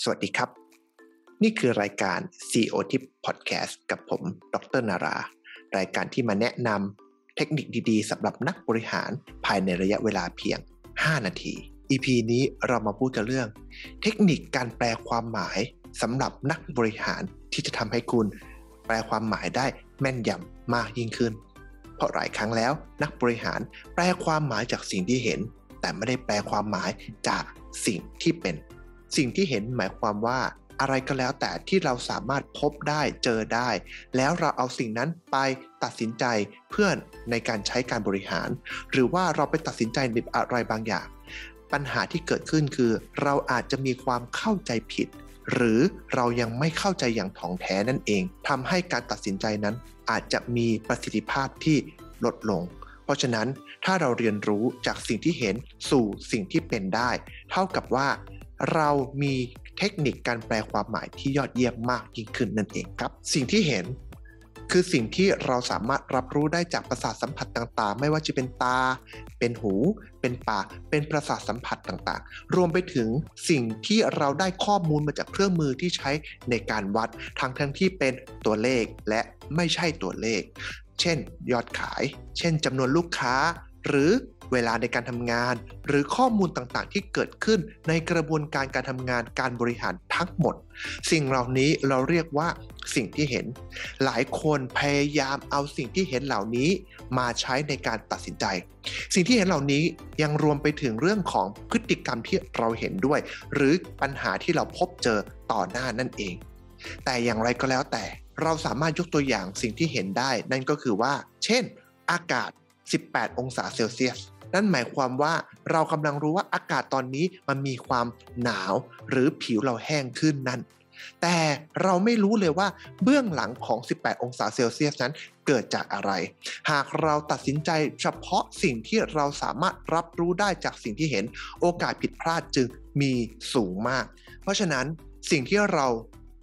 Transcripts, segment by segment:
สวัสดีครับนี่คือรายการ CEO Tip Podcast กับผมดร.นารารายการที่มาแนะนำเทคนิคดีๆสำหรับนักบริหารภายในระยะเวลาเพียง5 นาที EP นี้เรามาพูดกันเรื่องเทคนิคการแปลความหมายสำหรับนักบริหารที่จะทำให้คุณแปลความหมายได้แม่นยำมากยิ่งขึ้นเพราะหลายครั้งแล้วนักบริหารแปลความหมายจากสิ่งที่เห็นแต่ไม่ได้แปลความหมายจากสิ่งที่เป็นสิ่งที่เห็นหมายความว่าอะไรก็แล้วแต่ที่เราสามารถพบได้เจอได้แล้วเราเอาสิ่งนั้นไปตัดสินใจเพื่อในการใช้การบริหารหรือว่าเราไปตัดสินใจในอะไรบางอย่างปัญหาที่เกิดขึ้นคือเราอาจจะมีความเข้าใจผิดหรือเรายังไม่เข้าใจอย่างถ่องแท้นั่นเองทำให้การตัดสินใจนั้นอาจจะมีประสิทธิภาพที่ลดลงเพราะฉะนั้นถ้าเราเรียนรู้จากสิ่งที่เห็นสู่สิ่งที่เป็นได้เท่ากับว่าเรามีเทคนิคการแปลความหมายที่ยอดเยี่ยมมากยิ่งขึ้นนั่นเองครับสิ่งที่เห็นคือสิ่งที่เราสามารถรับรู้ได้จากประสาทสัมผัสต่างๆไม่ว่าจะเป็นตาเป็นหูเป็นปากเป็นประสาทสัมผัสต่างๆรวมไปถึงสิ่งที่เราได้ข้อมูลมาจากเครื่องมือที่ใช้ในการวัดทั้งที่เป็นตัวเลขและไม่ใช่ตัวเลขเช่นยอดขายเช่นจำนวนลูกค้าหรือเวลาในการทำงานหรือข้อมูลต่างๆที่เกิดขึ้นในกระบวนการทำงานการบริหารทั้งหมดสิ่งเหล่านี้เราเรียกว่าสิ่งที่เห็นหลายคนพยายามเอาสิ่งที่เห็นเหล่านี้มาใช้ในการตัดสินใจสิ่งที่เห็นเหล่านี้ยังรวมไปถึงเรื่องของพฤติกรรมที่เราเห็นด้วยหรือปัญหาที่เราพบเจอต่อหน้านั่นเองแต่อย่างไรก็แล้วแต่เราสามารถยกตัวอย่างสิ่งที่เห็นได้นั่นก็คือว่าเช่นอากาศ18องศาเซลเซียสนั่นหมายความว่าเรากำลังรู้ว่าอากาศตอนนี้มันมีความหนาวหรือผิวเราแห้งขึ้นนั่นแต่เราไม่รู้เลยว่าเบื้องหลังของ18องศาเซลเซียสนั้นเกิดจากอะไรหากเราตัดสินใจเฉพาะสิ่งที่เราสามารถรับรู้ได้จากสิ่งที่เห็นโอกาสผิดพลาดจึงมีสูงมากเพราะฉะนั้นสิ่งที่เรา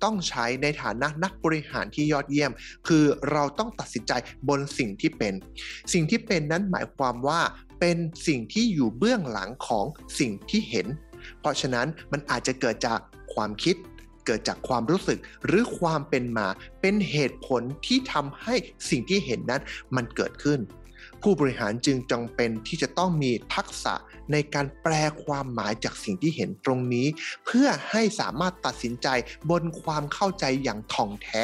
ต้องใช้ในฐานะนักบริหารที่ยอดเยี่ยมคือเราต้องตัดสินใจบนสิ่งที่เป็นสิ่งที่เป็นนั้นหมายความว่าเป็นสิ่งที่อยู่เบื้องหลังของสิ่งที่เห็นเพราะฉะนั้นมันอาจจะเกิดจากความคิดเกิดจากความรู้สึกหรือความเป็นมาเป็นเหตุผลที่ทำให้สิ่งที่เห็นนั้นมันเกิดขึ้นผู้บริหารจึงจำเป็นที่จะต้องมีทักษะในการแปลความหมายจากสิ่งที่เห็นตรงนี้เพื่อให้สามารถตัดสินใจบนความเข้าใจอย่างถ่องแท้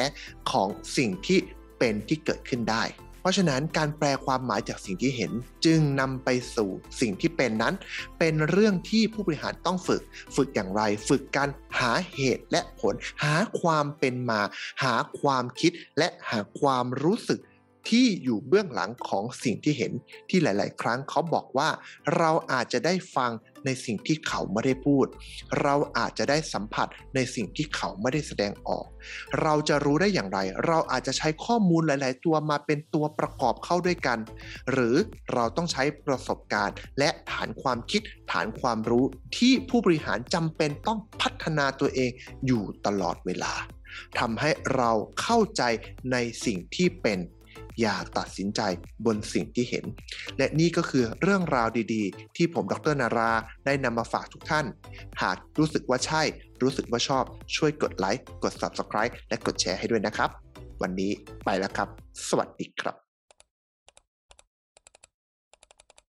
ของสิ่งที่เป็นที่เกิดขึ้นได้เพราะฉะนั้นการแปลความหมายจากสิ่งที่เห็นจึงนำไปสู่สิ่งที่เป็นนั้นเป็นเรื่องที่ผู้บริหารต้องฝึกอย่างไรฝึกการหาเหตุและผลหาความเป็นมาหาความคิดและหาความรู้สึกที่อยู่เบื้องหลังของสิ่งที่เห็นที่หลายๆครั้งเขาบอกว่าเราอาจจะได้ฟังในสิ่งที่เขาไม่ได้พูดเราอาจจะได้สัมผัสในสิ่งที่เขาไม่ได้แสดงออกเราจะรู้ได้อย่างไรเราอาจจะใช้ข้อมูลหลายๆตัวมาเป็นตัวประกอบเข้าด้วยกันหรือเราต้องใช้ประสบการณ์และฐานความคิดฐานความรู้ที่ผู้บริหารจำเป็นต้องพัฒนาตัวเองอยู่ตลอดเวลาทำให้เราเข้าใจในสิ่งที่เป็นอย่าตัดสินใจบนสิ่งที่เห็นและนี่ก็คือเรื่องราวดีๆที่ผมดร.นาราได้นำมาฝากทุกท่านหากรู้สึกว่าใช่รู้สึกว่าชอบช่วยกดไลค์กด Subscribe และกดแชร์ให้ด้วยนะครับวันนี้ไปแล้วครับสวัสดีครับ